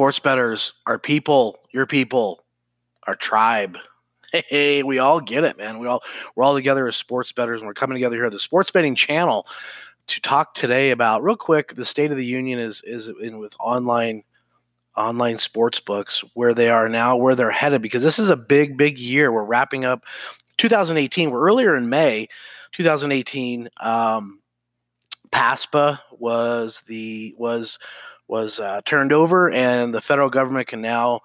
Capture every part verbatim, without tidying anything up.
Sports bettors, our people, your people, our tribe. Hey, we all get it, man. We all, we're all together as sports bettors, and we're coming together here at the Sports Betting Channel to talk today about, real quick, the state of the union is is in with online online sports books, where they are now, where they're headed, because this is a big, big year. We're wrapping up two thousand eighteen. We're earlier in May twenty eighteen. Um, PASPA was the was was uh, turned over, and the federal government can now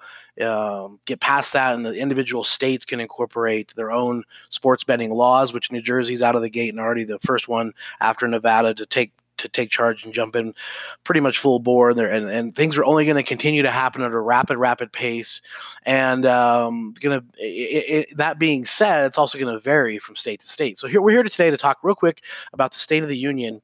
um, get past that, and the individual states can incorporate their own sports betting laws, which New Jersey's out of the gate and already the first one after Nevada to take to take charge and jump in pretty much full bore there. And, and things are only going to continue to happen at a rapid, rapid pace. And um, gonna, it, it, that being said, it's also going to vary from state to state. So here we're here today to talk real quick about the state of the union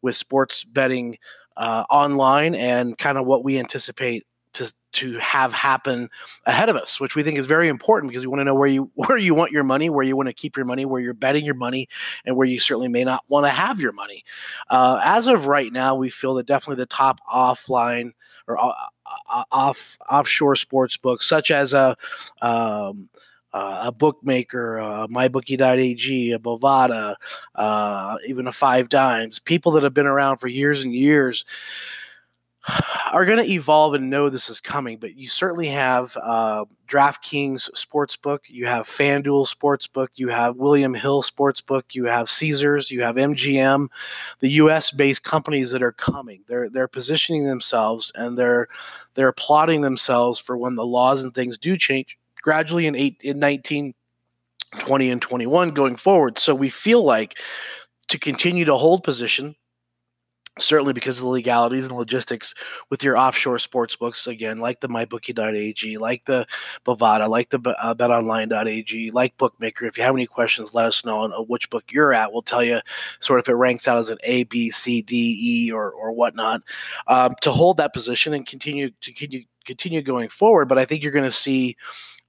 with sports betting Uh, online, and kind of what we anticipate to to have happen ahead of us, which we think is very important, because we want to know where you where you want your money, where you want to keep your money, where you're betting your money, and where you certainly may not want to have your money. Uh, as of right now, we feel that definitely the top offline or uh, off offshore sports books, such as a um, uh, a Bookmaker, uh, my bookie dot a g, a Bovada, uh, even a Five Dimes, people that have been around for years and years are going to evolve and know this is coming. But you certainly have uh, DraftKings Sportsbook, you have FanDuel Sportsbook, you have William Hill Sportsbook, you have Caesars, you have M G M, the U S-based companies that are coming. They're they're positioning themselves, and they're they're plotting themselves for when the laws and things do change gradually in eight, in nineteen, twenty, and twenty-one going forward. So we feel like to continue to hold position, certainly because of the legalities and logistics with your offshore sports books, again, like the my bookie dot a g, like the Bovada, like the uh, bet online dot a g, like Bookmaker. If you have any questions, let us know on uh, which book you're at. We'll tell you sort of if it ranks out as an A, B, C, D, E, or or whatnot, um, to hold that position and continue to continue, continue going forward. But I think you're going to see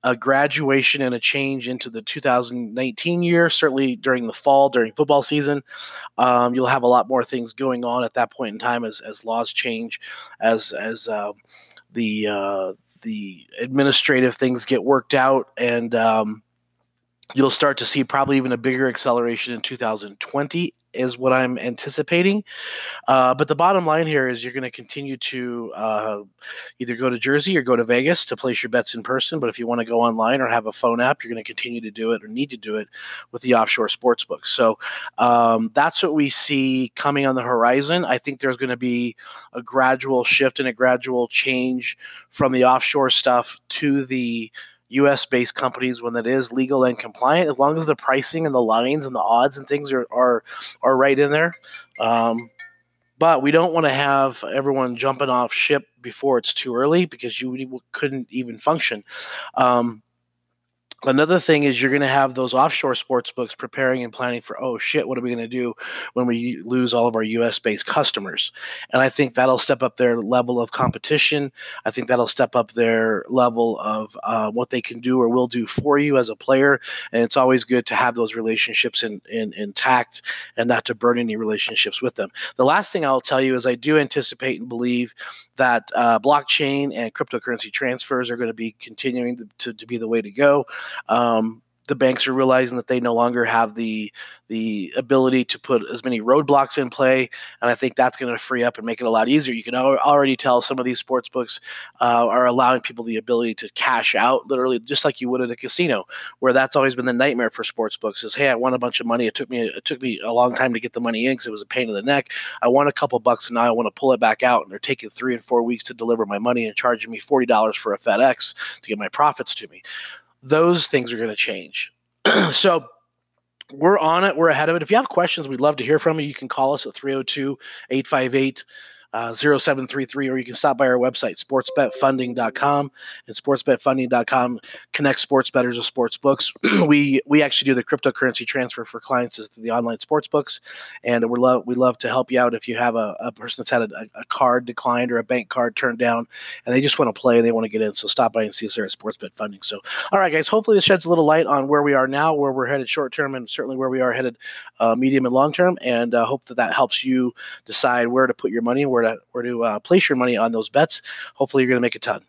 a graduation and a change into the two thousand nineteen year, certainly during the fall, during football season. Um, you'll have a lot more things going on at that point in time as, as laws change, as as uh, the uh, the administrative things get worked out, and um, you'll start to see probably even a bigger acceleration in two thousand twenty is what I'm anticipating. Uh, but the bottom line here is you're going to continue to uh, either go to Jersey or go to Vegas to place your bets in person. But if you want to go online or have a phone app, you're going to continue to do it, or need to do it, with the offshore sports books. So um, that's what we see coming on the horizon. I think there's going to be a gradual shift and a gradual change from the offshore stuff to the U S-based companies when that is legal and compliant, as long as the pricing and the lines and the odds and things are are, are right in there. Um, but we don't want to have everyone jumping off ship before it's too early, because you couldn't even function. Um, Another thing is you're going to have those offshore sports books preparing and planning for, oh, shit, what are we going to do when we lose all of our U S-based customers? And I think that'll step up their level of competition. I think that'll step up their level of uh, what they can do or will do for you as a player. And it's always good to have those relationships in, in, intact and not to burn any relationships with them. The last thing I'll tell you is I do anticipate and believe that uh, blockchain and cryptocurrency transfers are going to be continuing to, to, to be the way to go. Um, the banks are realizing that they no longer have the the ability to put as many roadblocks in play, and I think that's going to free up and make it a lot easier. You can al- already tell some of these sports books uh, are allowing people the ability to cash out, literally, just like you would at a casino, where that's always been the nightmare for sports books is, hey, I won a bunch of money. It took me it took me a long time to get the money in because it was a pain in the neck. I won a couple bucks, and now I want to pull it back out, and they're taking three and four weeks to deliver my money and charging me forty dollars for a FedEx to get my profits to me. Those things are going to change. So we're on it. We're ahead of it. If you have questions, we'd love to hear from you. You can call us at three oh two, eight five eight, oh seven three three, or you can stop by our website, sports bet funding dot com. And sports bet funding dot com connects sports bettors with sports books. we we actually do the cryptocurrency transfer for clients to the online sports books, and we love we love to help you out if you have a, a person that's had a, a card declined or a bank card turned down, and they just want to play and they want to get in. So stop by and see us there at Sports Bet Funding. So, all right, guys, hopefully this sheds a little light on where we are now, where we're headed short term, and certainly where we are headed uh, medium and long term. And uh, hope that that helps you decide where to put your money and where to where to where to uh, place your money on those bets. Hopefully you're going to make a ton.